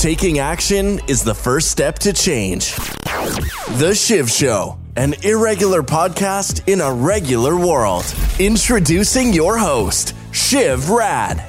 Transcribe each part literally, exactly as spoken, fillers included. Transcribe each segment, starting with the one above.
Taking action is the first step to change. The Shiv Show, an irregular podcast in a regular world. Introducing your host, Shiv Rad.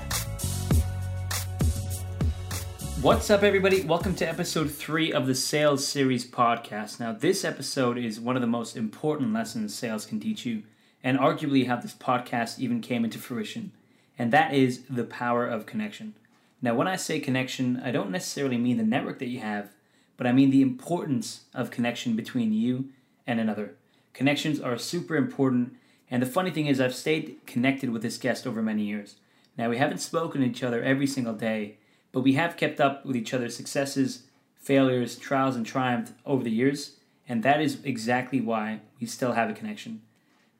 What's up, everybody? Welcome to episode three of the Sales Series podcast. Now, this episode is one of the most important lessons sales can teach you, and arguably how this podcast even came into fruition, and that is the power of connection. Now, when I say connection, I don't necessarily mean the network that you have, but I mean the importance of connection between you and another. Connections are super important, and the funny thing is I've stayed connected with this guest over many years. Now, we haven't spoken to each other every single day, but we have kept up with each other's successes, failures, trials, and triumphs over the years, and that is exactly why we still have a connection.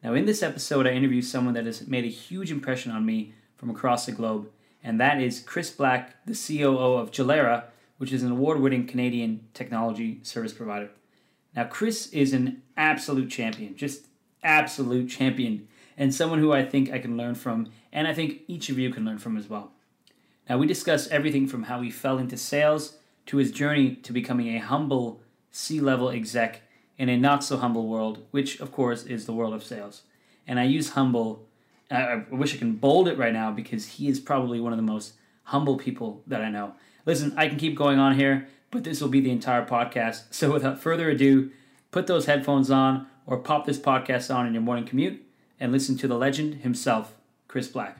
Now, in this episode, I interview someone that has made a huge impression on me from across the globe, and that is Chris Black, the C O O of Jolera, which is an award-winning Canadian technology service provider. Now, Chris is an absolute champion, just absolute champion, and someone who I think I can learn from, and I think each of you can learn from as well. Now, we discuss everything from how he fell into sales to his journey to becoming a humble C-level exec in a not-so-humble world, which, of course, is the world of sales. And I use humble I wish I can bold it right now because he is probably one of the most humble people that I know. Listen, I can keep going on here, but this will be the entire podcast. So without further ado, put those headphones on or pop this podcast on in your morning commute and listen to the legend himself, Chris Black.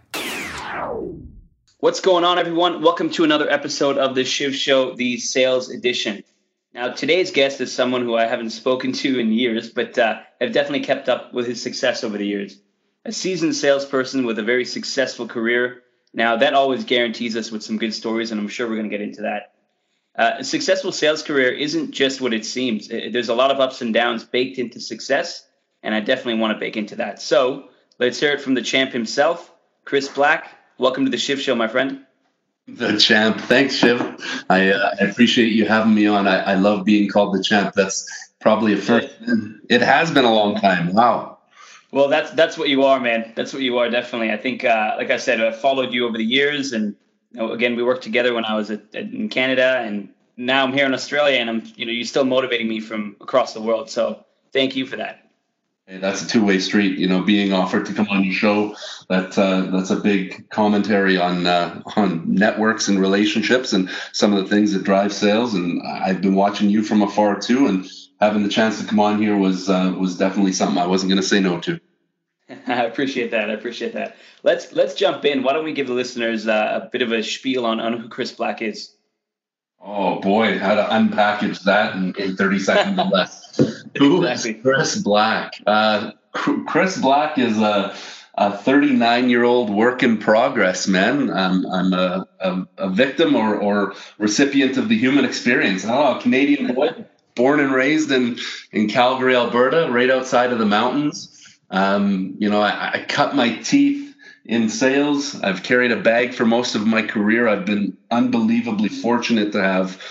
What's going on, everyone? Welcome to another episode of The Shiv Show, the sales edition. Now, today's guest is someone who I haven't spoken to in years, but uh, I've definitely kept up with his success over the years. A seasoned salesperson with a very successful career. Now, that always guarantees us with some good stories, and I'm sure we're going to get into that. Uh, a successful sales career isn't just what it seems. It, there's a lot of ups and downs baked into success, and I definitely want to bake into that. So let's hear it from the champ himself, Chris Black. Welcome to the Shiv Show, my friend. The champ. Thanks, Shiv. I, uh, I appreciate you having me on. I, I love being called the champ. That's probably a first. It has been a long time. Wow. Well, that's that's what you are, man. That's what you are, definitely. I think, uh, like I said, I followed you over the years. And, you know, again, we worked together when I was at, at, in Canada. And now I'm here in Australia. And, I'm, you know, you're still motivating me from across the world. So thank you for that. Hey, that's a two-way street, you know, being offered to come on your show. That, uh, that's a big commentary on uh, on networks and relationships and some of the things that drive sales. And I've been watching you from afar, too. And having the chance to come on here was uh, was definitely something I wasn't going to say no to. I appreciate that. I appreciate that. Let's let's jump in. Why don't we give the listeners uh, a bit of a spiel on, on who Chris Black is? Oh, boy, how to unpackage that in, in thirty seconds or less. Who exactly. is Chris Black? Uh, Chris Black is a, a thirty-nine-year-old work in progress, man. I'm, I'm a, a, a victim or, or recipient of the human experience. Oh, a Canadian boy. Born and raised in, in Calgary, Alberta, right outside of the mountains. Um, you know, I, I cut my teeth in sales. I've carried a bag for most of my career. I've been unbelievably fortunate to have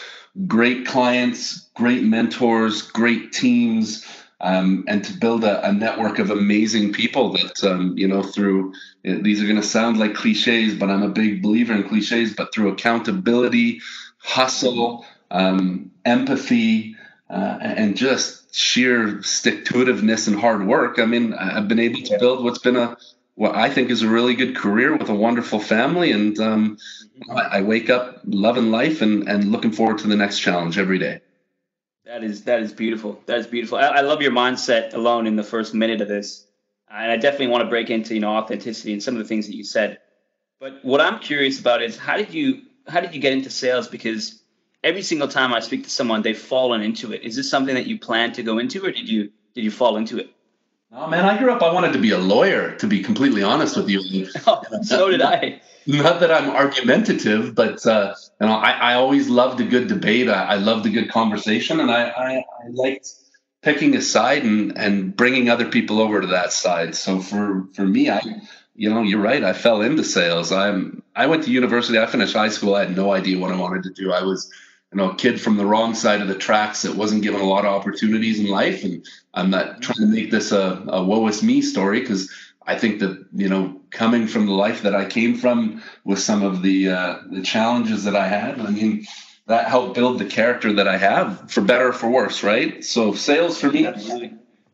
great clients, great mentors, great teams, um, and to build a, a network of amazing people that, um, you know, through, these are going to sound like cliches, but I'm a big believer in cliches, but through accountability, hustle, um, empathy, Uh, and just sheer stick-to-itiveness and hard work. I mean, I've been able to build what's been a, what I think is a really good career with a wonderful family. And um, I wake up loving life and, and looking forward to the next challenge every day. That is, that is beautiful. That is beautiful. I, I love your mindset alone in the first minute of this. And I definitely want to break into, you know, authenticity and some of the things that you said. But what I'm curious about is how did you, how did you get into sales? Because every single time I speak to someone, they've fallen into it. Is this something that you planned to go into, or did you did you fall into it? Oh, man, I grew up, I wanted to be a lawyer, to be completely honest with you. Oh, so did I. Not that I'm argumentative, but uh, you know, I, I always loved a good debate. I, I loved a good conversation, and I, I, I liked picking a side and, and bringing other people over to that side. So for, for me, I... You know, you're right. I fell into sales. I'm. I went to university. I finished high school. I had no idea what I wanted to do. I was, you know, a kid from the wrong side of the tracks that wasn't given a lot of opportunities in life. And I'm not trying to make this a, a woe is me story, because I think that, you know, coming from the life that I came from with some of the uh, the challenges that I had. I mean, that helped build the character that I have, for better or for worse, right? So sales for me,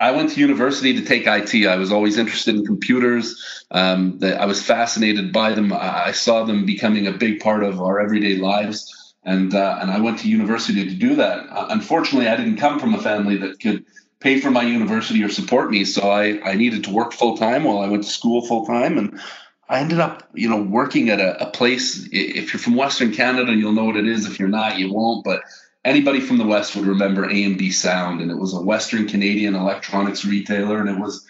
I went to university to take I T. I was always interested in computers. Um, I was fascinated by them. I saw them becoming a big part of our everyday lives. And uh, and I went to university to do that. Uh, unfortunately, I didn't come from a family that could pay for my university or support me. So I, I needed to work full time while I went to school full time. And I ended up, you know, working at a, a place. If you're from Western Canada, you'll know what it is. If you're not, you won't. But anybody from the West would remember A and B Sound. And it was a Western Canadian electronics retailer. And it was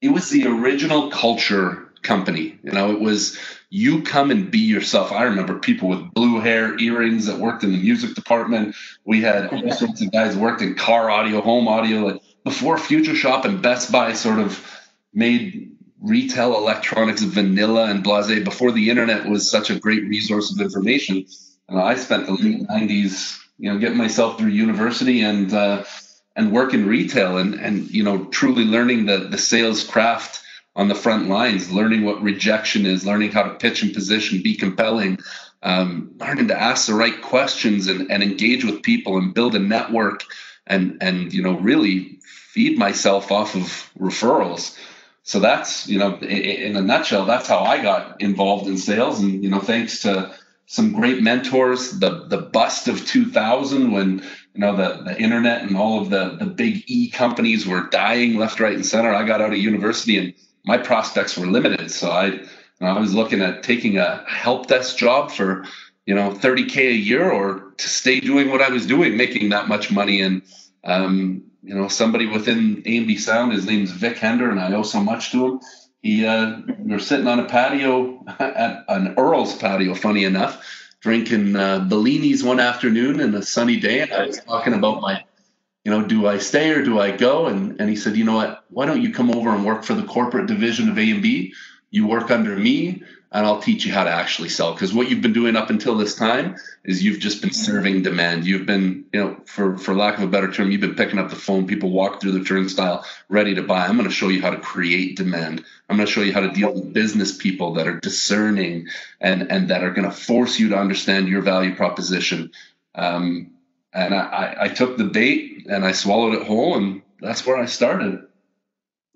it was the original culture company. You know, it was you come and be yourself. I remember people with blue hair, earrings that worked in the music department. We had all sorts of guys that worked in car audio, home audio, like before Future Shop and Best Buy sort of made retail electronics vanilla and blasé, before the internet was such a great resource of information. And I spent the late nineties, you know, getting myself through university and uh, and work in retail and and you know, truly learning the the sales craft on the front lines, learning what rejection is, learning how to pitch and position, be compelling, um, learning to ask the right questions and, and engage with people and build a network and, and, you know, really feed myself off of referrals. So that's, you know, in, in a nutshell, that's how I got involved in sales. And, you know, thanks to some great mentors, the the bust of two thousand, when, you know, the, the internet and all of the, the big E companies were dying left, right, and center. I got out of university and my prospects were limited, so I, I was looking at taking a help desk job for, you know, thirty K a year, or to stay doing what I was doing, making that much money. And, um, you know, somebody within A and B Sound, his name's Vic Hender, and I owe so much to him. He, uh, we were sitting on a patio at an Earl's patio, funny enough, drinking uh, Bellinis one afternoon in a sunny day, and I was talking about my, you know, do I stay or do I go? And and he said, you know what, why don't you come over and work for the corporate division of A and B? You work under me and I'll teach you how to actually sell. Because what you've been doing up until this time is you've just been serving demand. You've been, you know, for, for lack of a better term, you've been picking up the phone. People walk through the turnstile ready to buy. I'm going to show you how to create demand. I'm going to show you how to deal with business people that are discerning and, and that are going to force you to understand your value proposition. Um And I, I took the bait and I swallowed it whole, and that's where I started.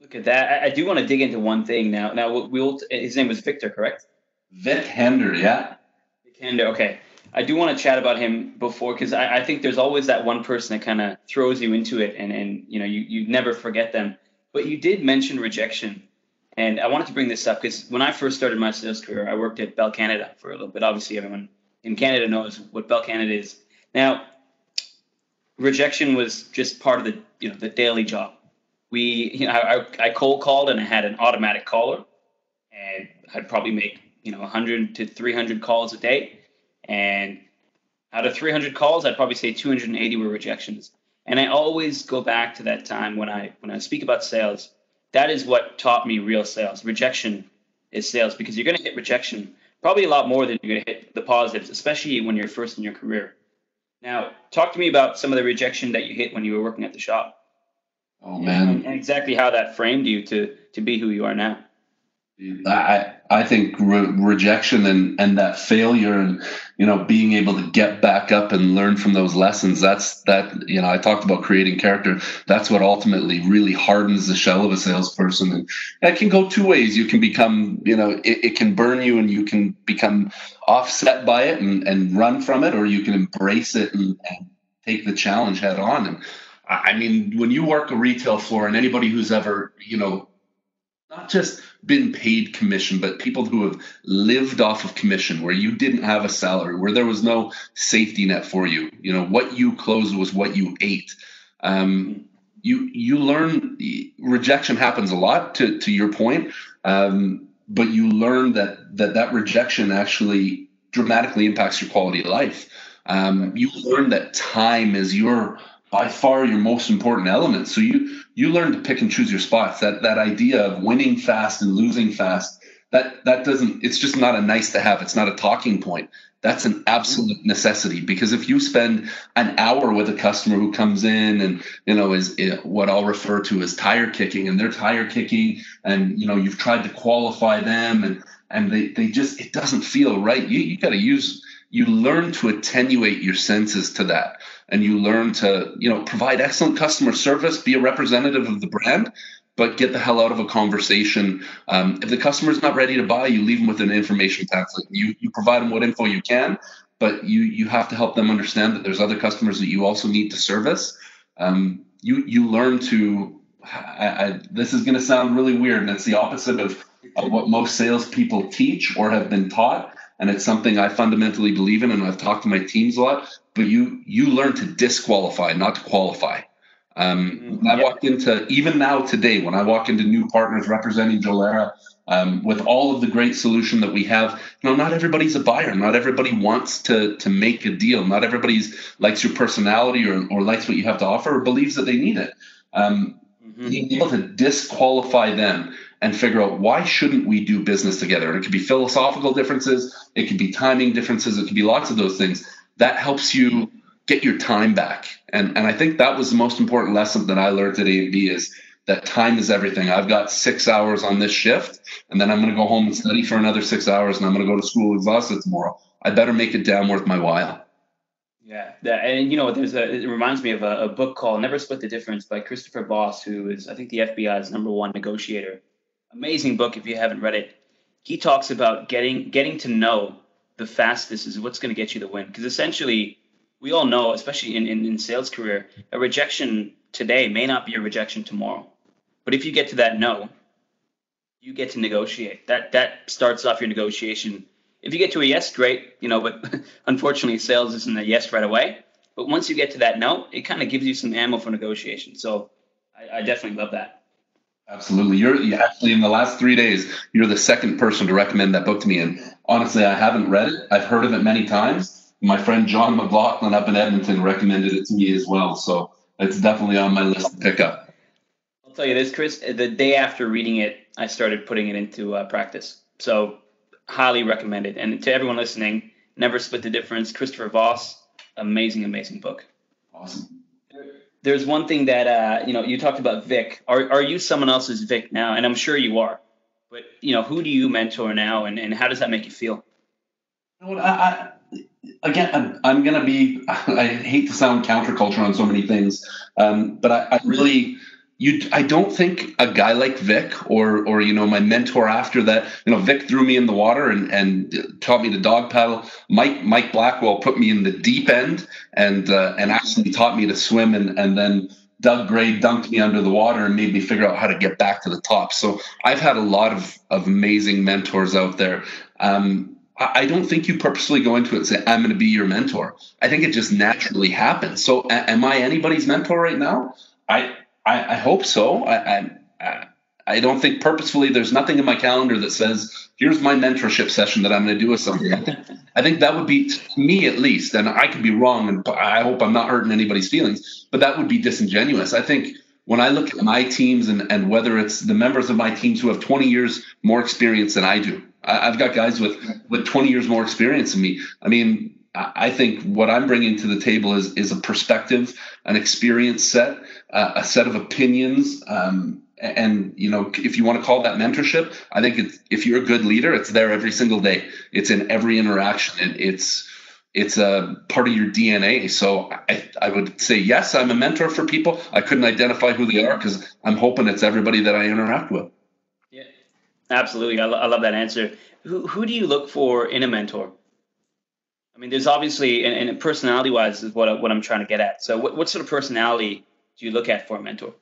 Look at that. I, I do want to dig into one thing now. Now, we'll, his name was Victor, correct? Vic Hender, yeah. Vic Hender, okay. I do want to chat about him before, because I, I think there's always that one person that kind of throws you into it, and, and you know, you, you never forget them. But you did mention rejection, and I wanted to bring this up because when I first started my sales career, I worked at Bell Canada for a little bit. Obviously, everyone in Canada knows what Bell Canada is. Now, rejection was just part of the, you know, the daily job. We, you know, I, I cold called and I had an automatic caller, and I'd probably make, you know, one hundred to three hundred calls a day. And out of three hundred calls, I'd probably say two hundred eighty were rejections. And I always go back to that time when I, when I speak about sales. That is what taught me real sales. Rejection is sales, because you're going to hit rejection probably a lot more than you're going to hit the positives, especially when you're first in your career. Now, talk to me about some of the rejection that you hit when you were working at the shop. Oh, man. And exactly how that framed you to, to be who you are now. I I think re- rejection and, and that failure and, you know, being able to get back up and learn from those lessons, that's that, you know, I talked about creating character. That's what ultimately really hardens the shell of a salesperson. And that can go two ways. You can become, you know, it, it can burn you and you can become offset by it and, and run from it, or you can embrace it and, and take the challenge head on. And I mean, when you work a retail floor, and anybody who's ever, you know, not just been paid commission, but people who have lived off of commission, where you didn't have a salary, where there was no safety net for you. You know, what you closed was what you ate. Um, you you learn rejection happens a lot, to to your point, um, but you learn that that that rejection actually dramatically impacts your quality of life. Um, you learn that time is your by far your most important element. So you you learn to pick and choose your spots. That that idea of winning fast and losing fast, that that doesn't, it's just not a nice to have. It's not a talking point. That's an absolute necessity, because if you spend an hour with a customer who comes in and, you know, is, is what I'll refer to as tire kicking, and they're tire kicking, and, you know, you've tried to qualify them and and they, they just, it doesn't feel right. You you got to use you learn to attenuate your senses to that. And you learn to, you know, provide excellent customer service, be a representative of the brand, but get the hell out of a conversation. Um, if the customer's not ready to buy, you leave them with an information pamphlet. You you provide them what info you can, but you you have to help them understand that there's other customers that you also need to service. Um, you you learn to, I, I, this is going to sound really weird, and it's the opposite of, of what most salespeople teach or have been taught. And it's something I fundamentally believe in, and I've talked to my teams a lot, but you you learn to disqualify, not to qualify. Um, when I walked into, even now today, when I walk into new partners representing Jolera, um, with all of the great solution that we have, you know, not everybody's a buyer. Not everybody wants to to make a deal. Not everybody's likes your personality or, or likes what you have to offer or believes that they need it. Um, mm-hmm. Being able to disqualify them and figure out, why shouldn't we do business together? And it could be philosophical differences. It could be timing differences. It could be lots of those things. That helps you get your time back. And and I think that was the most important lesson that I learned at A and B, is that time is everything. I've got six hours on this shift, and then I'm going to go home and study for another six hours, and I'm going to go to school exhausted tomorrow. I better make it down worth my while. Yeah. That, and, you know, there's a, it reminds me of a, a book called Never Split the Difference by Christopher Voss, who is, I think, the F B I's number one negotiator. Amazing book if you haven't read it. He talks about getting getting to know the fastest is what's going to get you the win. Because essentially, we all know, especially in, in, in sales career, a rejection today may not be a rejection tomorrow. But if you get to that no, you get to negotiate. That that starts off your negotiation. If you get to a yes, great, you know, but unfortunately, sales isn't a yes right away. But once you get to that no, it kind of gives you some ammo for negotiation. So I, I definitely love that. Absolutely. You're, you're actually, in the last three days, you're the second person to recommend that book to me. And honestly, I haven't read it. I've heard of it many times. My friend John McLaughlin up in Edmonton recommended it to me as well. So it's definitely on my list to pick up. I'll tell you this, Chris, the day after reading it, I started putting it into uh, practice. So highly recommended. And to everyone listening, Never Split the Difference, Christopher Voss, amazing, amazing book. Awesome. There's one thing that, uh, you know, you talked about Vic. Are are you someone else's Vic now? And I'm sure you are. But, you know, who do you mentor now, and, and how does that make you feel? Well, I, I, again, I'm, I'm going to be, I hate to sound counterculture on so many things, um, but I, I really, you, I don't think a guy like Vic or, or, you know, my mentor after that, you know, Vic threw me in the water and, and taught me to dog paddle. Mike, Mike Blackwell put me in the deep end and, uh, and actually taught me to swim. And, and then Doug Gray dunked me under the water and made me figure out how to get back to the top. So I've had a lot of, of amazing mentors out there. Um, I don't think you purposely go into it and say, I'm going to be your mentor. I think it just naturally happens. So a- am I anybody's mentor right now? I, I, I hope so. I, I I don't think purposefully. There's nothing in my calendar that says, here's my mentorship session that I'm going to do with somebody. I think, I think that would be, to me at least, and I could be wrong, and I hope I'm not hurting anybody's feelings, but that would be disingenuous. I think when I look at my teams and, and whether it's the members of my teams who have twenty years more experience than I do, I, I've got guys with, with twenty years more experience than me. I mean, I think what I'm bringing to the table is is a perspective, an experience set, uh, a set of opinions, um, and you know, if you want to call that mentorship, I think it's, if you're a good leader, it's there every single day. It's in every interaction, and it's it's a part of your D N A. So I, I would say yes, I'm a mentor for people. I couldn't identify who they are because I'm hoping it's everybody that I interact with. Yeah, absolutely. I, lo- I love that answer. Who who do you look for in a mentor? I mean, there's obviously, and, and personality-wise is what, what I'm trying to get at. So what, what sort of personality do you look at for a mentor?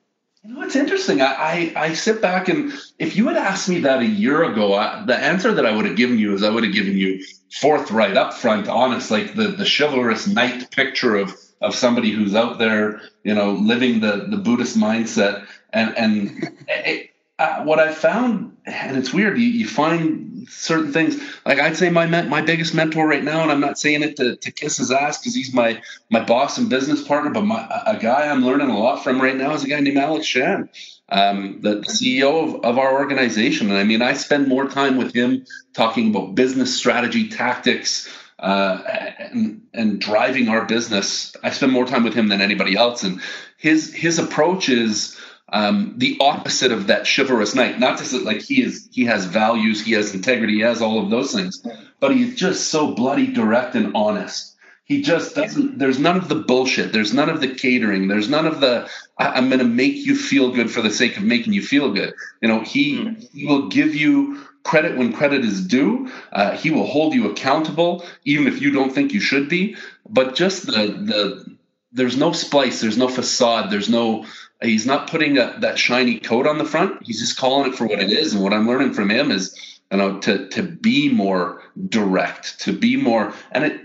You know, it's interesting. I, I, I sit back, and if you had asked me that a year ago, I, the answer that I would have given you is I would have given you forthright, up front, honest, like the, the chivalrous knight picture of, of somebody who's out there, you know, living the, the Buddhist mindset. And, and it, uh, what I found, and it's weird, you, you find certain things, like I'd say my my biggest mentor right now, and I'm not saying it to, to kiss his ass because he's my my boss and business partner, but my, a guy I'm learning a lot from right now is a guy named Alex Shen, um, the, the C E O of, of our organization. And I mean, I spend more time with him talking about business strategy, tactics, uh, and, and driving our business. I spend more time with him than anybody else, and his his approach is Um, the opposite of that chivalrous knight. Not to say like he is, he has values, he has integrity, he has all of those things. But but he's just so bloody direct and honest. He just doesn't, there's none of the bullshit. There's none of the catering. There's none of the, I, I'm going to make you feel good for the sake of making you feel good. You know, he, mm. he will give you credit when credit is due. Uh, he will hold you accountable, even if you don't think you should be. But just the, the there's no splice. There's no facade. There's no, he's not putting a, that shiny coat on the front. He's just calling it for what it is. And what I'm learning from him is, you know, to, to be more direct, to be more, and it,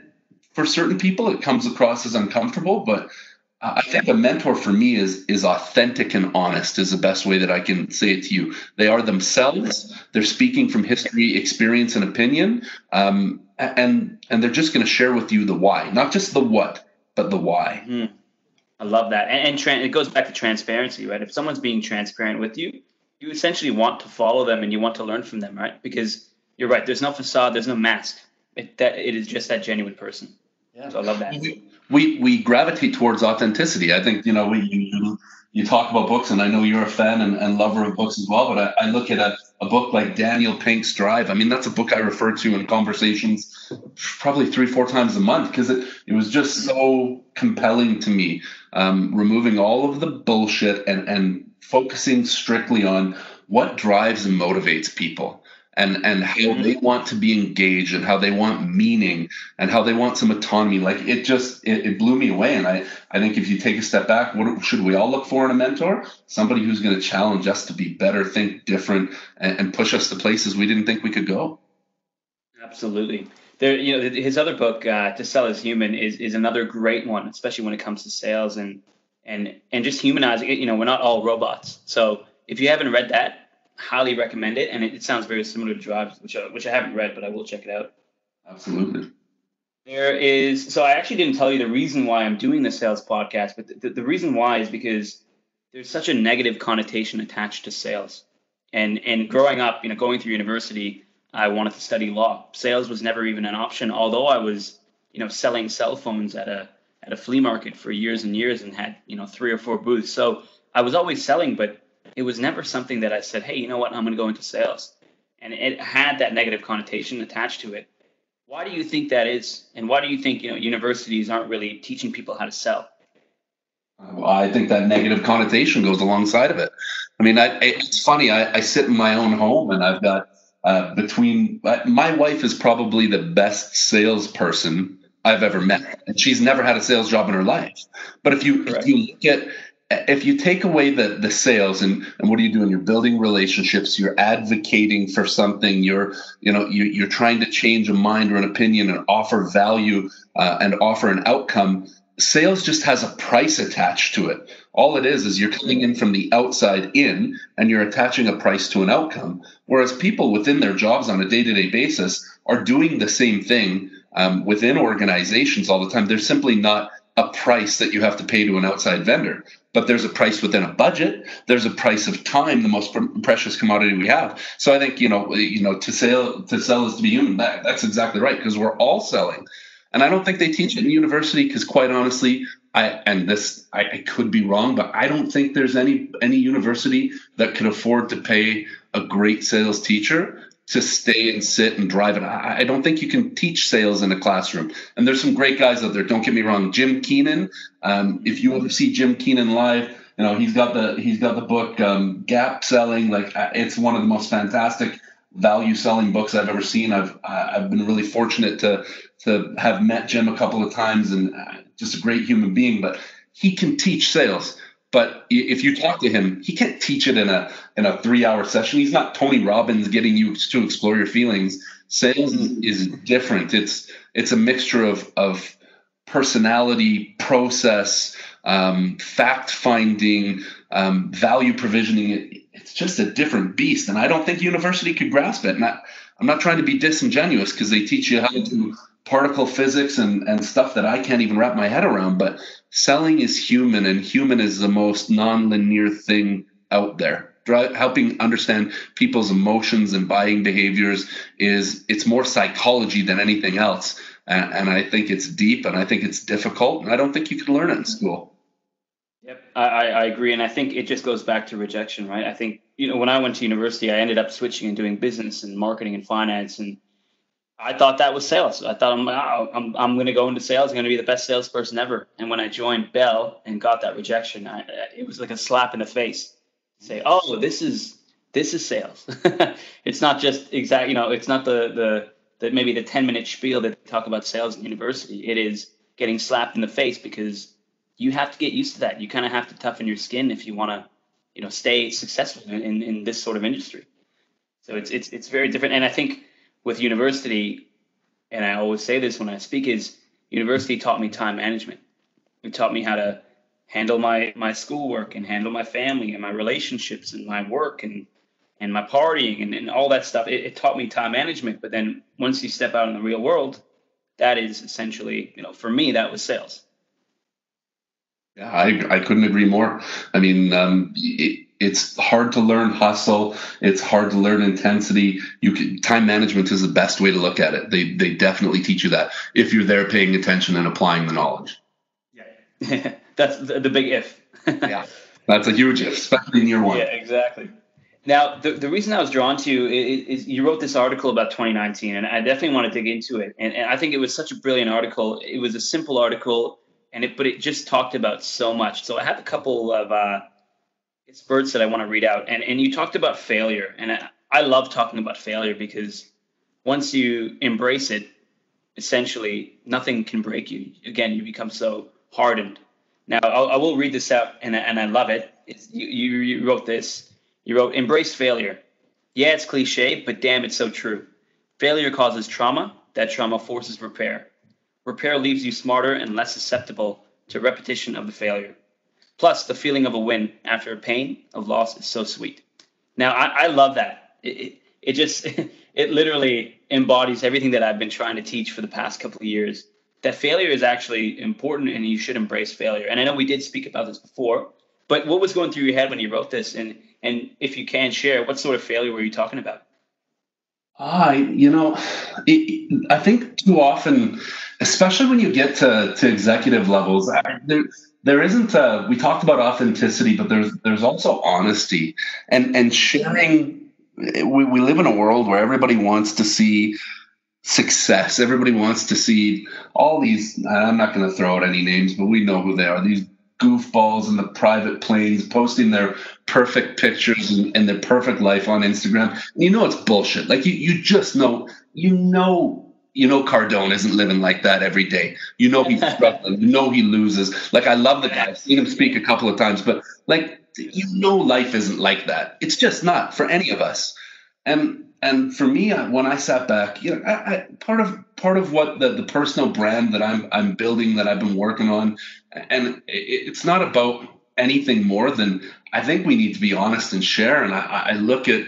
for certain people, it comes across as uncomfortable, but uh, I think a mentor for me is is authentic and honest is the best way that I can say it to you. They are themselves. They're speaking from history, experience, and opinion, um, and and they're just going to share with you the why, not just the what, but the why. Mm, I love that, and, and tran- it goes back to transparency, right? If someone's being transparent with you, you essentially want to follow them and you want to learn from them, right? Because you're right. There's no facade. There's no mask. It, that it is just that genuine person. Yeah. So I love that. We, we we gravitate towards authenticity. I think, you know, we, you you talk about books, and I know you're a fan and, and lover of books as well, but I, I look at a, a book like Daniel Pink's Drive. I mean, that's a book I refer to in conversations probably three, four times a month because it, it was just so compelling to me, um, removing all of the bullshit and, and focusing strictly on what drives and motivates people. And and how they want to be engaged and how they want meaning and how they want some autonomy. Like it just, it, it blew me away. And I, I think if you take a step back, what should we all look for in a mentor? Somebody who's going to challenge us to be better, think different, and, and push us to places we didn't think we could go. Absolutely. There, you know, his other book, uh, To Sell Is Human, is is another great one, especially when it comes to sales and and and just humanizing it. You know, we're not all robots. So if you haven't read that, highly recommend it, and it, it sounds very similar to Drive, which I, which I haven't read, but I will check it out. Absolutely. There is, so I actually didn't tell you the reason why I'm doing the sales podcast, but the, the, the reason why is because there's such a negative connotation attached to sales. And and growing up, you know, going through university, I wanted to study law. Sales was never even an option, although I was, you know, selling cell phones at a at a flea market for years and years, and had, you know, three or four booths. So I was always selling, but it was never something that I said, hey, you know what, I'm going to go into sales. And it had that negative connotation attached to it. Why do you think that is? And why do you think, you know, universities aren't really teaching people how to sell? Well, I think that negative connotation goes alongside of it. I mean, I, it's funny. I, I sit in my own home and I've got uh, between – my wife is probably the best salesperson I've ever met. And she's never had a sales job in her life. But if you, if you look at – If you take away the, the sales and, and what are you doing? You're building relationships. You're advocating for something. You're, you know, you, you're trying to change a mind or an opinion and offer value uh, and offer an outcome. Sales just has a price attached to it. All it is is you're coming in from the outside in and you're attaching a price to an outcome. Whereas people within their jobs on a day-to-day basis are doing the same thing um, within organizations all the time. They're simply not a price that you have to pay to an outside vendor. But there's a price within a budget. There's a price of time, the most precious commodity we have. So I think, you know, you know, to sell, to sell is to be human. That, that's exactly right, because we're all selling. And I don't think they teach it in university because, quite honestly, I and this I, I could be wrong, but I don't think there's any any university that could afford to pay a great sales teacher to stay and sit and drive it. I don't think you can teach sales in a classroom. And there's some great guys out there. Don't get me wrong. Jim Keenan. Um, if you ever see Jim Keenan live, you know, he's got the, he's got the book um, Gap Selling. Like it's one of the most fantastic value selling books I've ever seen. I've, I've been really fortunate to, to have met Jim a couple of times, and just a great human being, but he can teach sales. But if you talk to him, he can't teach it in a in a three-hour session. He's not Tony Robbins getting you to explore your feelings. Sales is different. It's it's a mixture of of personality, process, um, fact-finding, um, value provisioning. It, it's just a different beast, and I don't think university could grasp it. And I, I'm not trying to be disingenuous because they teach you how to do particle physics and, and stuff that I can't even wrap my head around, but selling is human, and human is the most nonlinear thing out there. Dri- helping understand people's emotions and buying behaviors is it's more psychology than anything else. And, and I think it's deep, and I think it's difficult, and I don't think you can learn it in school. Yep, I, I agree. And I think it just goes back to rejection, right? I think, you know, when I went to university, I ended up switching and doing business and marketing and finance, and I thought that was sales. I thought I'm I'm I'm going to go into sales. I'm going to be the best salesperson ever. And when I joined Bell and got that rejection, I, it was like a slap in the face. Say, oh, this is this is sales. It's not just exact. You know, it's not the the that maybe the ten minute spiel that they talk about sales in university. It is getting slapped in the face because you have to get used to that. You kind of have to toughen your skin if you want to, you know, stay successful in in this sort of industry. So it's it's it's very different. And I think with university, and I always say this when I speak, is university taught me time management. It taught me how to handle my, my schoolwork and handle my family and my relationships and my work and, and my partying and, and all that stuff. It, it taught me time management. But then once you step out in the real world, that is essentially, you know, for me, that was sales. Yeah, I, I couldn't agree more. I mean, um, it, it's hard to learn hustle. It's hard to learn intensity. You can, time management is the best way to look at it. They they definitely teach you that if you're there paying attention and applying the knowledge. Yeah, that's the, the big if. Yeah, that's a huge if, especially in year one. Yeah, exactly. Now, the, the reason I was drawn to you is, is you wrote this article about twenty nineteen, and I definitely want to dig into it. And, and I think it was such a brilliant article. It was a simple article, and it but it just talked about so much. So I have a couple of uh, spurts that I want to read out. And and you talked about failure. And I, I love talking about failure because once you embrace it, essentially nothing can break you. Again, you become so hardened. Now, I'll, I will read this out, and, and I love it. It's, you, you, you wrote this. You wrote, embrace failure. Yeah, it's cliche, but damn, it's so true. Failure causes trauma. That trauma forces repair. Repair leaves you smarter and less susceptible to repetition of the failure. Plus, the feeling of a win after a pain of loss is so sweet. Now, I, I love that. It, it, it just, it literally embodies everything that I've been trying to teach for the past couple of years, that failure is actually important and you should embrace failure. And I know we did speak about this before, but what was going through your head when you wrote this? And, and if you can share, what sort of failure were you talking about? I, you know, it, I think too often, especially when you get to, to executive levels, I, there, there isn't a, we talked about authenticity, but there's there's also honesty and, and sharing. We, we live in a world where everybody wants to see success. Everybody wants to see all these, I'm not going to throw out any names, but we know who they are. These goofballs in the private planes posting their perfect pictures and, and their perfect life on Instagram. And you know it's bullshit. Like you, you just know, you know, you know Cardone isn't living like that every day. You know he's struggling. You know he loses. Like I love the guy. I've seen him speak a couple of times, but like you know life isn't like that. It's just not for any of us. And and for me, when I sat back, you know, I, I, part of part of what the, the personal brand that I'm I'm building that I've been working on, and it, it's not about anything more than I think we need to be honest and share. And I, I look at.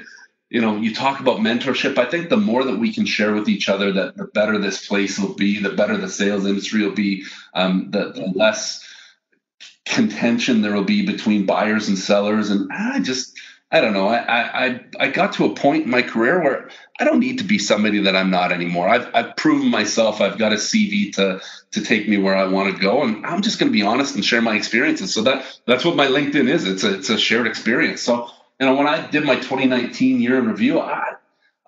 You know, you talk about mentorship. I think the more that we can share with each other, that the better this place will be, the better the sales industry will be, um, the, the less contention there will be between buyers and sellers. And I just, I don't know. I I I got to a point in my career where I don't need to be somebody that I'm not anymore. I've I've proven myself. I've got a C V to to take me where I want to go, and I'm just going to be honest and share my experiences. So that that's what my LinkedIn is. It's a it's a shared experience. So. You know, when I did my twenty nineteen year in review, I,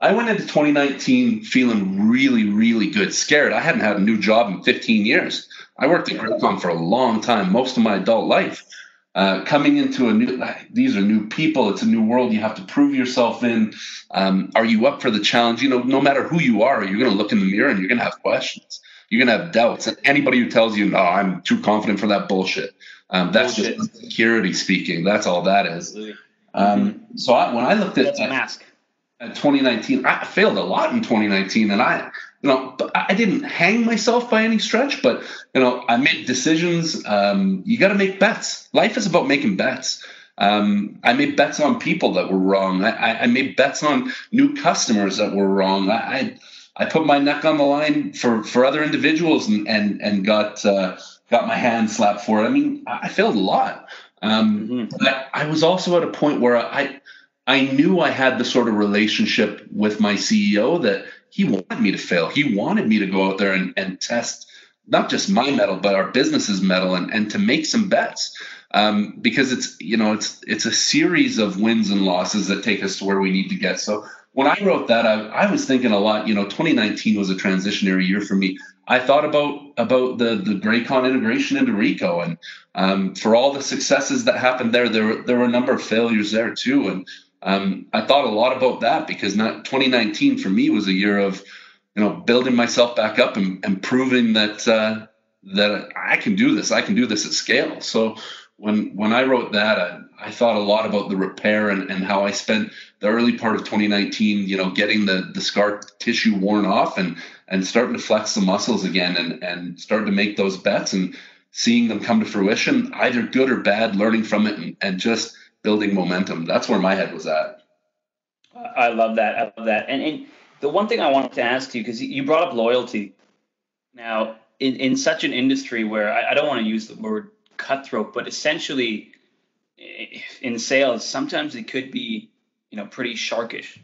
I went into twenty nineteen feeling really, really good, scared. I hadn't had a new job in fifteen years. I worked at Graycon for a long time, most of my adult life. Uh, coming into a new, these are new people. It's a new world. You have to prove yourself in. Um, are you up for the challenge? You know, no matter who you are, you're going to look in the mirror and you're going to have questions. You're going to have doubts. And anybody who tells you, no, I'm too confident for that bullshit. Um, that's bullshit. Just insecurity speaking. That's all that is. Absolutely. Um, so I, when I looked at, at, at twenty nineteen, I failed a lot in twenty nineteen and I, you know, I didn't hang myself by any stretch, but you know, I made decisions. Um, you got to make bets. Life is about making bets. Um, I made bets on people that were wrong. I, I made bets on new customers that were wrong. I, I, I put my neck on the line for, for other individuals and, and, and got, uh, got my hand slapped for it. I mean, I failed a lot. Um, mm-hmm. But I was also at a point where I, I knew I had the sort of relationship with my C E O that he wanted me to fail. He wanted me to go out there and, and test not just my mettle, but our business's mettle and, and to make some bets. Um, because it's, you know, it's, it's a series of wins and losses that take us to where we need to get. So when I wrote that, I, I was thinking a lot, you know, twenty nineteen was a transitionary year for me. I thought about about the, the Graycon integration into Rico, and um, for all the successes that happened there, there, there were a number of failures there too. And um, I thought a lot about that, because not twenty nineteen for me was a year of, you know, building myself back up and, and proving that uh, that I can do this. I can do this at scale. So when when I wrote that, I, I thought a lot about the repair and, and how I spent the early part of twenty nineteen, you know, getting the, the scar tissue worn off and and starting to flex the muscles again and, and starting to make those bets and seeing them come to fruition, either good or bad, learning from it and, and just building momentum. That's where my head was at. I love that. I love that. And, and the one thing I wanted to ask you, because you brought up loyalty. Now, in, in such an industry where I, I don't want to use the word cutthroat, but essentially in sales, sometimes it could be, you know, pretty sharkish.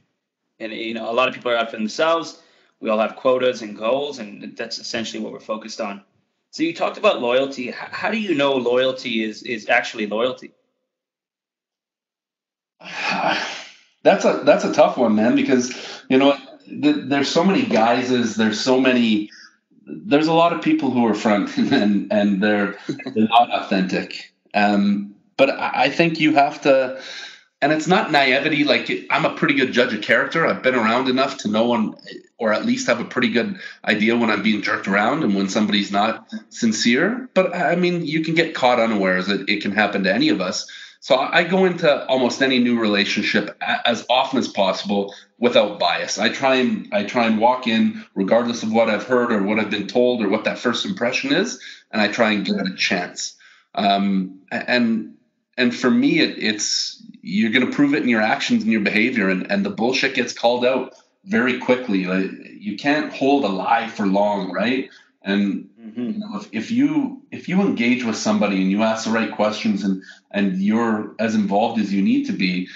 And, you know, a lot of people are out for themselves. We all have quotas and goals, and that's essentially what we're focused on. So you talked about loyalty. How do you know loyalty is is actually loyalty? That's a that's a tough one, man, because, you know, th- there's so many guises. There's so many. There's a lot of people who are front and and they're, they're not authentic. Um, but I, I think you have to. And it's not naivety. Like, I'm a pretty good judge of character. I've been around enough to know one, or at least have a pretty good idea when I'm being jerked around and when somebody's not sincere. But I mean, you can get caught unawares. It, it can happen to any of us. So I go into almost any new relationship as often as possible without bias. I try and I try and walk in regardless of what I've heard or what I've been told or what that first impression is. And I try and give it a chance. Um, and, and for me, it, it's, you're going to prove it in your actions and your behavior, and, and the bullshit gets called out very quickly. Like, you can't hold a lie for long, right? And mm-hmm. you know, if, if you if you engage with somebody and you ask the right questions and and you're as involved as you need to be,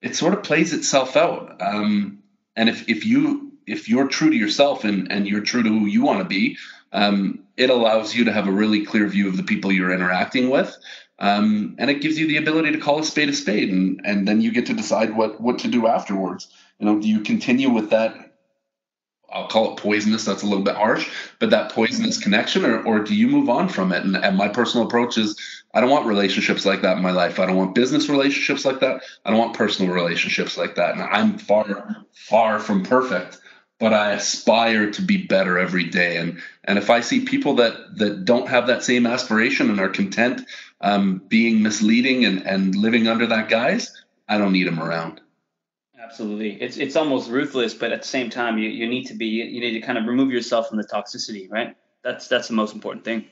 it sort of plays itself out. Um, and if if you if you're true to yourself and and you're true to who you want to be, um, it allows you to have a really clear view of the people you're interacting with. Um, and it gives you the ability to call a spade a spade, and, and then you get to decide what, what to do afterwards. You know, do you continue with that? I'll call it poisonous. That's a little bit harsh, but that poisonous connection, or, or do you move on from it? And, and my personal approach is, I don't want relationships like that in my life. I don't want business relationships like that. I don't want personal relationships like that. And I'm far, far from perfect, but I aspire to be better every day. And, and if I see people that, that don't have that same aspiration and are content um, being misleading and, and living under that guise, I don't need them around. Absolutely. It's, it's almost ruthless, but at the same time, you, you need to be, you need to kind of remove yourself from the toxicity, right? That's, that's the most important thing.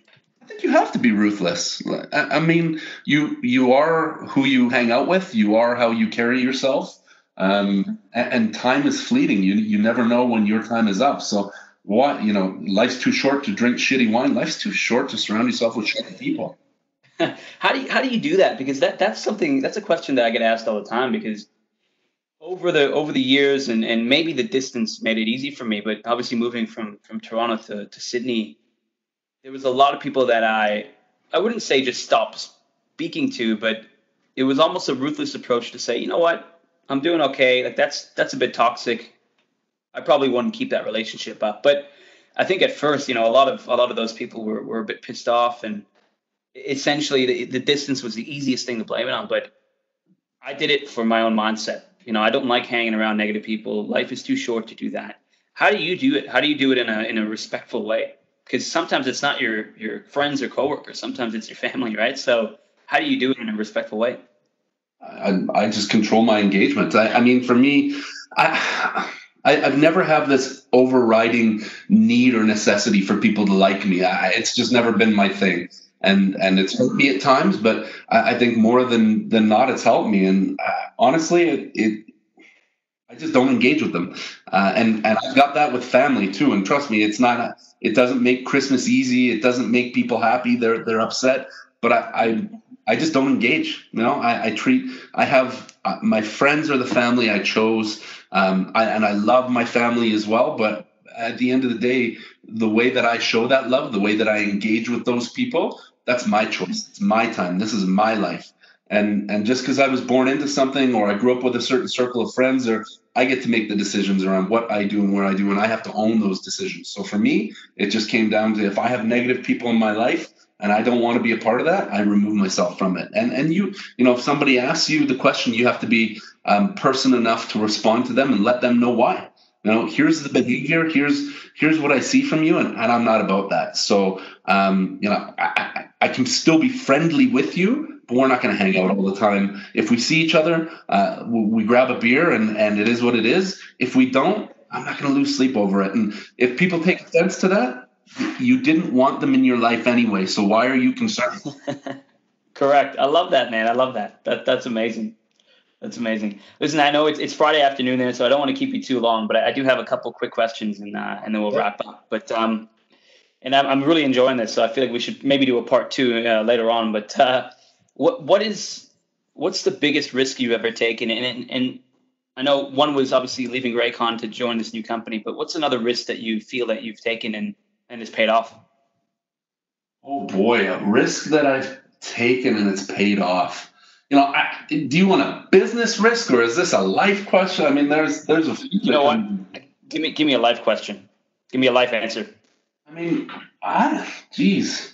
I think you have to be ruthless. I, I mean, you, you are who you hang out with. You are how you carry yourself. Um, and time is fleeting. You you never know when your time is up. So what, you know, life's too short to drink shitty wine. Life's too short to surround yourself with shitty people. How do you, how do you do that? Because that, that's something, that's a question that I get asked all the time, because over the, over the years and, and maybe the distance made it easy for me, but obviously moving from, from Toronto to, to Sydney, there was a lot of people that I, I wouldn't say just stopped speaking to, but it was almost a ruthless approach to say, you know what? I'm doing okay. Like, that's, that's a bit toxic. I probably wouldn't keep that relationship up. But I think at first, you know, a lot of, a lot of those people were, were a bit pissed off, and essentially the, the distance was the easiest thing to blame it on. But I did it for my own mindset. You know, I don't like hanging around negative people. Life is too short to do that. How do you do it? How do you do it in a, in a respectful way? Because sometimes it's not your, your friends or coworkers. Sometimes it's your family, right? So how do you do it in a respectful way? I, I just control my engagement. I, I mean, for me, I, I, I've never have this overriding need or necessity for people to like me. I, it's just never been my thing. And, and it's hurt me at times, but I, I think more than, than not, it's helped me. And uh, honestly, it, it, I just don't engage with them. Uh, and, and I've got that with family too. And trust me, it's not, a, it doesn't make Christmas easy. It doesn't make people happy. They're, they're upset, but I, I I just don't engage. You know, I, I treat, I have, uh, my friends are the family I chose. Um, I, and I love my family as well. But at the end of the day, the way that I show that love, the way that I engage with those people, that's my choice. It's my time. This is my life. And, and just because I was born into something, or I grew up with a certain circle of friends, or I get to make the decisions around what I do and where I do, and I have to own those decisions. So for me, it just came down to, if I have negative people in my life and I don't want to be a part of that, I remove myself from it. And and you, you know, if somebody asks you the question, you have to be um, person enough to respond to them and let them know why. You know, here's the behavior, here's here's what I see from you, and, and I'm not about that. So, um, you know, I, I, I can still be friendly with you, but we're not going to hang out all the time. If we see each other, uh, we grab a beer, and, and it is what it is. If we don't, I'm not going to lose sleep over it. And if people take offense to that, you didn't want them in your life anyway, so why are you concerned? Correct. I love that, man. I love that. That That's amazing. That's amazing. Listen, I know it's, it's Friday afternoon there, so I don't want to keep you too long, but I, I do have a couple quick questions, and uh, and then we'll wrap up. But um, and I'm, I'm really enjoying this, so I feel like we should maybe do a part two uh, later on. But uh, what what is what's the biggest risk you've ever taken? And, and and I know one was obviously leaving Graycon to join this new company, but what's another risk that you feel that you've taken and and has paid off? Oh boy, a risk that I've taken and it's paid off. You know, I, do you want a business risk, or is this a life question? I mean, there's there's a few. You know what? Give me give me a life question. Give me a life answer. I mean, I geez,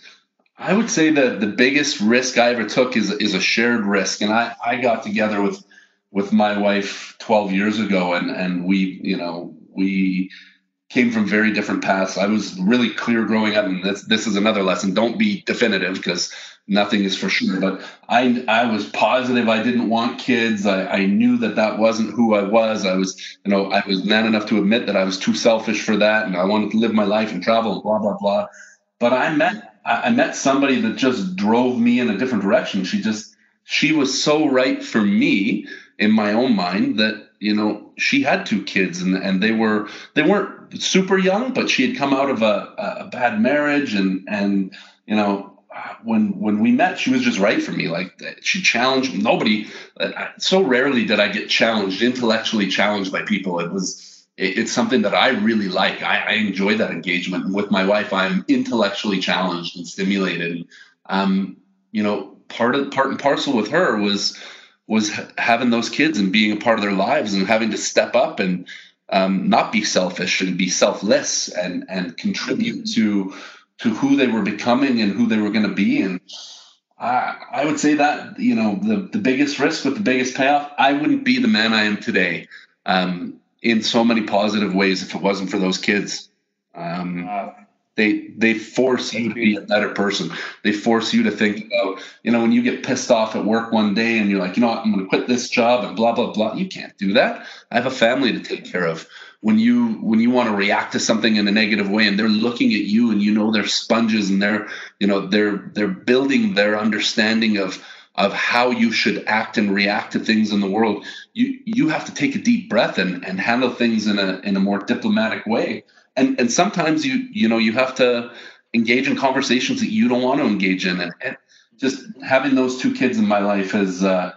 I would say that the biggest risk I ever took is is a shared risk, and I, I got together with with my wife twelve years ago, and and we you know we came from very different paths. I was really clear growing up, and this this is another lesson. Don't be definitive, because nothing is for sure, but I I was positive I didn't want kids. I, I knew that that wasn't who I was. I was, you know, I was man enough to admit that I was too selfish for that, and I wanted to live my life and travel and blah, blah, blah. But I met I met somebody that just drove me in a different direction. She just, she was so right for me in my own mind that, you know, she had two kids, and, and they were, they weren't super young, but she had come out of a, a bad marriage, and, and, you know, When when we met, she was just right for me. Like, she challenged nobody. So rarely did I get challenged, intellectually challenged by people. It was it, it's something that I really like. I, I enjoy that engagement. And with my wife, I'm intellectually challenged and stimulated. Um, you know, part of part and parcel with her was was having those kids and being a part of their lives and having to step up and um, not be selfish and be selfless and and contribute to. to who they were becoming and who they were going to be. And I, I would say that, you know, the, the biggest risk with the biggest payoff, I wouldn't be the man I am today um, in so many positive ways if it wasn't for those kids. Um, wow. They they force you to be a better person. They force you to think about, you know, when you get pissed off at work one day and you're like, you know what, I'm going to quit this job and blah, blah, blah. You can't do that. I have a family to take care of. When you when you want to react to something in a negative way and they're looking at you and you know they're sponges and they're you know they're they're building their understanding of of how you should act and react to things in the world, you you have to take a deep breath and, and handle things in a in a more diplomatic way. And and sometimes you you know you have to engage in conversations that you don't want to engage in. And, and just having those two kids in my life has uh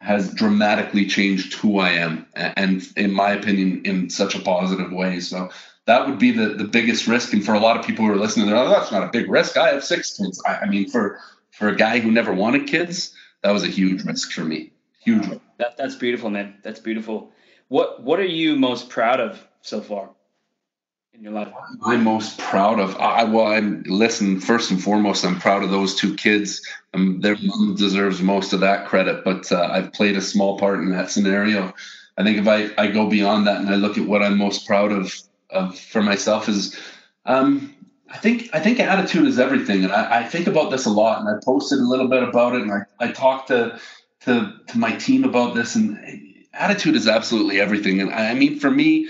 has dramatically changed who I am, and in my opinion, in such a positive way. So that would be the, the biggest risk. And for a lot of people who are listening, they're like, oh, that's not a big risk. I have six kids. I, I mean, for, for a guy who never wanted kids, that was a huge risk for me. Huge. That, that's beautiful, man. That's beautiful. What, what are you most proud of so far in your life? What am I most proud of? I, well, I'm listen, first and foremost, I'm proud of those two kids. Um, their mom deserves most of that credit, but uh, I've played a small part in that scenario. I think if I, I go beyond that and I look at what I'm most proud of, of for myself is, um, I think I think attitude is everything. And I, I think about this a lot, and I posted a little bit about it, and I, I talked to, to, to my team about this, and attitude is absolutely everything. And I, I mean, for me,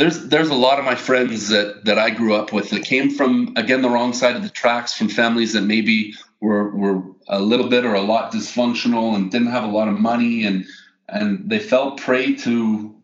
There's there's a lot of my friends that, that I grew up with that came from, again, the wrong side of the tracks, from families that maybe were were a little bit or a lot dysfunctional and didn't have a lot of money, and and they fell prey to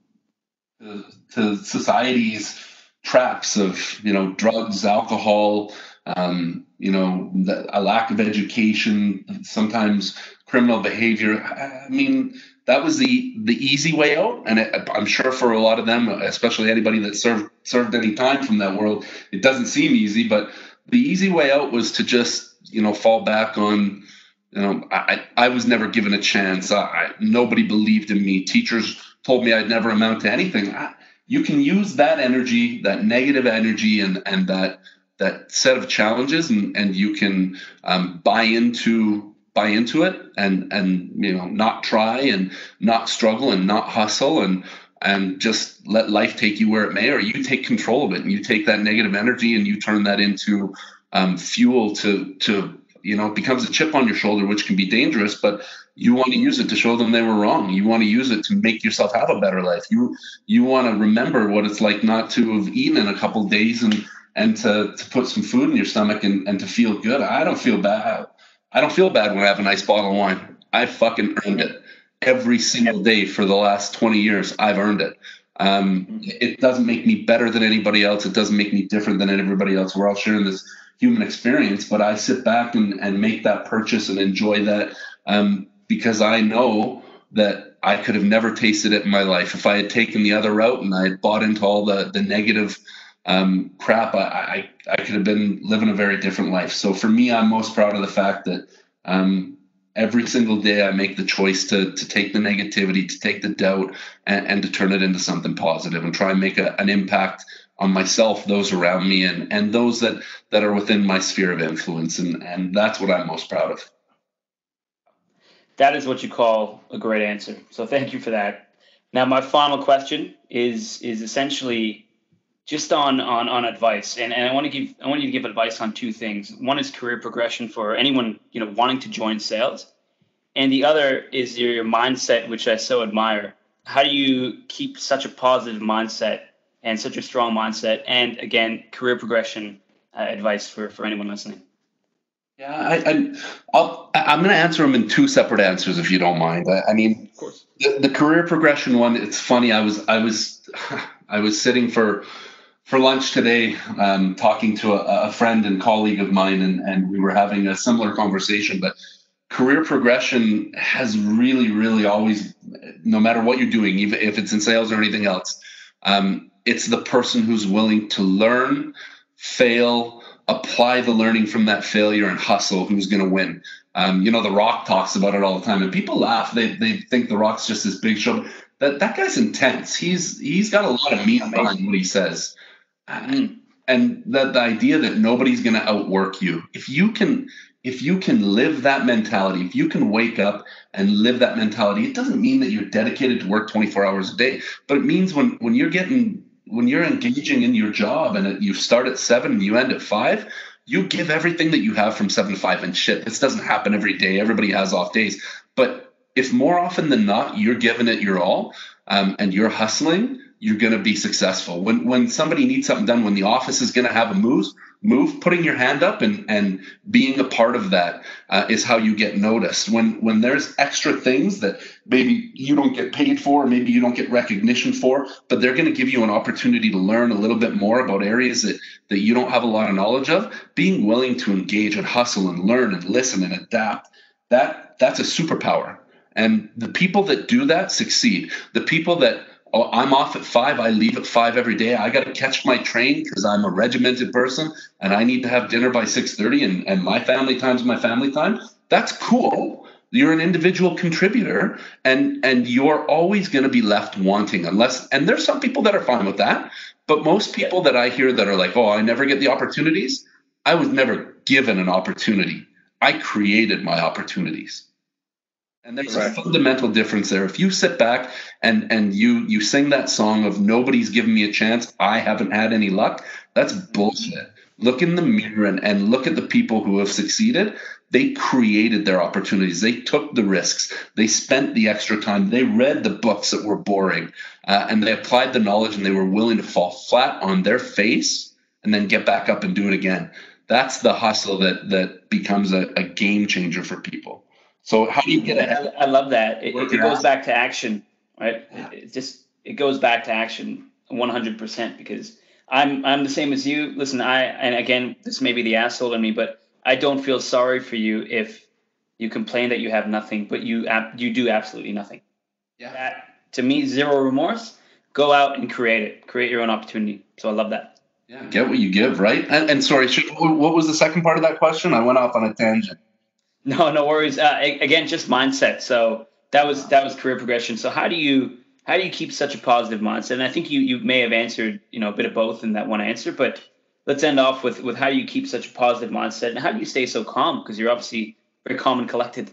to, to society's traps of, you know, drugs, alcohol, um, you know, a lack of education, sometimes criminal behavior. I mean, that was the, the easy way out. And it, I'm sure for a lot of them, especially anybody that served served any time from that world, it doesn't seem easy, but the easy way out was to just, you know, fall back on, You know, I, I was never given a chance. I, nobody believed in me. Teachers told me I'd never amount to anything. I, you can use that energy, that negative energy, and and that that set of challenges, and and you can um, buy into buy into it, and and you know, not try and not struggle and not hustle, and and just let life take you where it may, or you take control of it and you take that negative energy and you turn that into um, fuel to to. You know, it becomes a chip on your shoulder, which can be dangerous, but you want to use it to show them they were wrong. You want to use it to make yourself have a better life. You you want to remember what it's like not to have eaten in a couple of days and and to, to put some food in your stomach and, and to feel good. I don't feel bad. I don't feel bad when I have a nice bottle of wine. I fucking earned it every single day for the last twenty years. I've earned it. Um, it doesn't make me better than anybody else. It doesn't make me different than everybody else. We're all sharing this human experience, but I sit back and, and make that purchase and enjoy that um, because I know that I could have never tasted it in my life. If I had taken the other route and I had bought into all the, the negative um, crap, I, I, I could have been living a very different life. So for me, I'm most proud of the fact that um, every single day I make the choice to to take the negativity, to take the doubt, and, and to turn it into something positive and try and make a, an impact on myself, those around me, and, and those that, that are within my sphere of influence. And, and that's what I'm most proud of. That is what you call a great answer. So thank you for that. Now, my final question is, is essentially just on, on, on advice. And, and I want to give, I want you to give advice on two things. One is career progression for anyone, you know, wanting to join sales. And the other is your, your mindset, which I so admire. How do you keep such a positive mindset and such a strong mindset, and again, career progression uh, advice for, for anyone listening? Yeah, I, I, I'll, I'm going to answer them in two separate answers, if you don't mind. I, I mean, of course. The, the career progression one. It's funny. I was, I was, I was sitting for for lunch today, um, talking to a, a friend and colleague of mine, and, and we were having a similar conversation. But career progression has really, really always, no matter what you're doing, even if it's in sales or anything else. Um, It's the person who's willing to learn, fail, apply the learning from that failure, and hustle who's going to win. Um, you know, The Rock talks about it all the time, and people laugh. They they think The Rock's just this big show. That that guy's intense. He's he's got a lot of meat behind what he says, and, and that the idea that nobody's going to outwork you. If you can, if you can live that mentality, if you can wake up and live that mentality, it doesn't mean that you're dedicated to work twenty-four hours a day, but it means when when you're getting when you're engaging in your job and you start at seven and you end at five, you give everything that you have from seven to five. And shit, this doesn't happen every day. Everybody has off days. But if more often than not, you're giving it your all um, and you're hustling, you're going to be successful. When when somebody needs something done, when the office is going to have a move, move, putting your hand up and, and being a part of that uh, is how you get noticed. When when there's extra things that maybe you don't get paid for, or maybe you don't get recognition for, but they're going to give you an opportunity to learn a little bit more about areas that, that you don't have a lot of knowledge of, being willing to engage and hustle and learn and listen and adapt, that that's a superpower. And the people that do that succeed. The people that oh, I'm off at five. I leave at five every day. I got to catch my train because I'm a regimented person and I need to have dinner by six thirty and, and my family time's my family time. That's cool. You're an individual contributor and, and you're always going to be left wanting unless – and there's some people that are fine with that. But most people that I hear that are like, oh, I never get the opportunities. I was never given an opportunity. I created my opportunities. And there's Correct. a fundamental difference there. If you sit back and, and you you sing that song of nobody's given me a chance, I haven't had any luck, that's bullshit. Look in the mirror and, and look at the people who have succeeded. They created their opportunities. They took the risks. They spent the extra time. They read the books that were boring. Uh, and they applied the knowledge and they were willing to fall flat on their face and then get back up and do it again. That's the hustle that, that becomes a, a game changer for people. So how do you get ahead? I love that. It, it goes back to action, right? Yeah. It just it goes back to action one hundred percent because I'm I'm the same as you. Listen, I and again, this may be the asshole in me, but I don't feel sorry for you if you complain that you have nothing, but you you do absolutely nothing. Yeah. That, to me, zero remorse. Go out and create it. Create your own opportunity. So I love that. Yeah, get what you give, right? And, and sorry, what was the second part of that question? I went off on a tangent. No, no worries. Uh, again, just mindset. So that was that was career progression. So how do you how do you keep such a positive mindset? And I think you you may have answered, you know, a bit of both in that one answer, but let's end off with with how do you keep such a positive mindset, and how do you stay so calm, because you're obviously very calm and collected.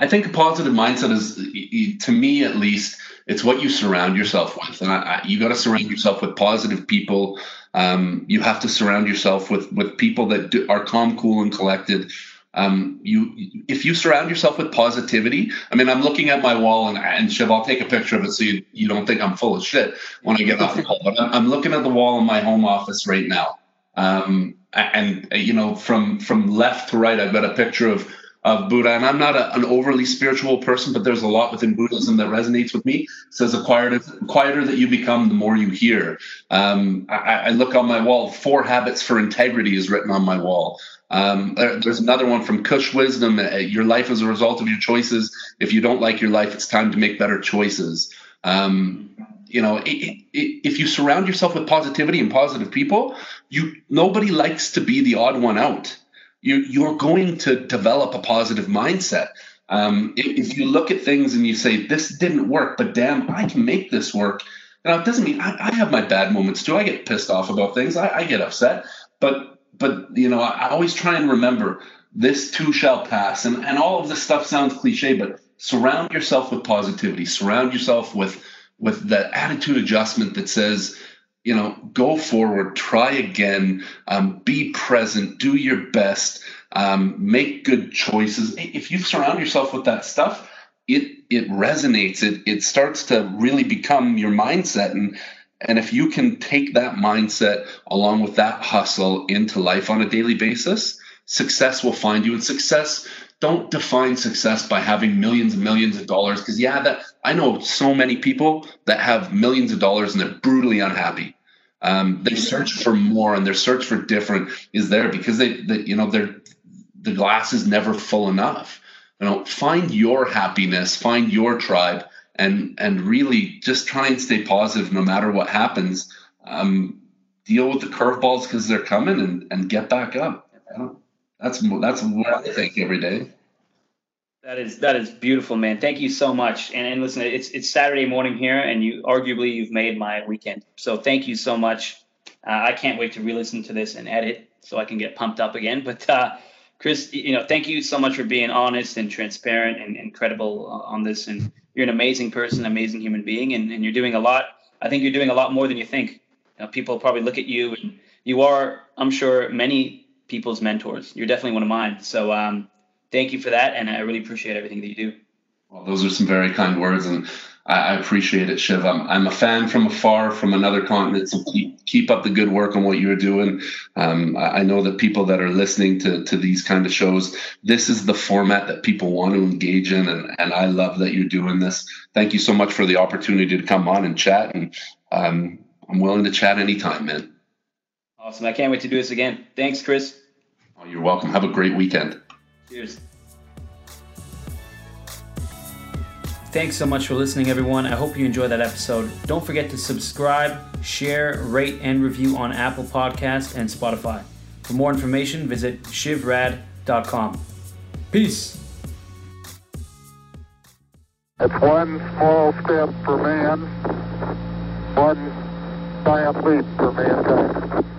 I think a positive mindset is, to me at least, it's what you surround yourself with. And I, I, you got to surround yourself with positive people. Um, you have to surround yourself with with people that do, are calm, cool, and collected. Um, you, if you surround yourself with positivity, I mean, I'm looking at my wall, and, and Shiv, I'll take a picture of it so you, you don't think I'm full of shit when I get off the call. But I'm, I'm looking at the wall in my home office right now. Um, and, you know, from from left to right, I've got a picture of of Buddha, and I'm not a, an overly spiritual person, but there's a lot within Buddhism that resonates with me. It says the quieter, quieter that you become, the more you hear. Um, I, I look on my wall, Four Habits for Integrity is written on my wall. Um, there, there's another one from Kush Wisdom. Your life is a result of your choices. If you don't like your life, it's time to make better choices. Um, you know, it, it, if you surround yourself with positivity and positive people, you nobody likes to be the odd one out. You, you're going to develop a positive mindset. Um, if, if you look at things and you say, this didn't work, but damn, I can make this work. Now, it doesn't mean I, I have my bad moments too. I get pissed off about things. I, I get upset. But, but you know, I, I always try and remember, this too shall pass. And, and all of this stuff sounds cliche, but surround yourself with positivity. Surround yourself with, with that attitude adjustment that says, you know, go forward, try again, um, be present, do your best, um, make good choices. If you surround yourself with that stuff, it it resonates. It it starts to really become your mindset. And and if you can take that mindset along with that hustle into life on a daily basis, success will find you. And success, don't define success by having millions and millions of dollars. Because yeah, that I know so many people that have millions of dollars and they're brutally unhappy. Um, their search for more and their search for different is there because they, they you know, their the glass is never full enough. You know, find your happiness, find your tribe, and and really just try and stay positive no matter what happens. Um, deal with the curveballs because they're coming, and and get back up. You know? That's that's what I think every day. That is that is beautiful, man. Thank you so much. And and listen, it's it's Saturday morning here, and you arguably you've made my weekend. So thank you so much. Uh, I can't wait to re-listen to this and edit so I can get pumped up again. But uh, Chris, you know, thank you so much for being honest and transparent and, and credible on this. And you're an amazing person, amazing human being, and, and you're doing a lot. I think you're doing a lot more than you think. You know, people probably look at you, and you are, I'm sure, many people's mentors. You're definitely one of mine. So um, thank you for that. And I really appreciate everything that you do. Well, those are some very kind words, and I, I appreciate it, Shiv. I'm, I'm a fan from afar, from another continent. So keep, keep up the good work on what you're doing. Um, I, I know that people that are listening to, to these kind of shows, this is the format that people want to engage in. And, and I love that you're doing this. Thank you so much for the opportunity to come on and chat. And um, I'm willing to chat anytime, man. Awesome. I can't wait to do this again. Thanks, Chris. Oh, you're welcome. Have a great weekend. Cheers. Thanks so much for listening, everyone. I hope you enjoyed that episode. Don't forget to subscribe, share, rate, and review on Apple Podcasts and Spotify. For more information, visit shiv rad dot com. Peace. It's one small step for man, one giant leap for mankind.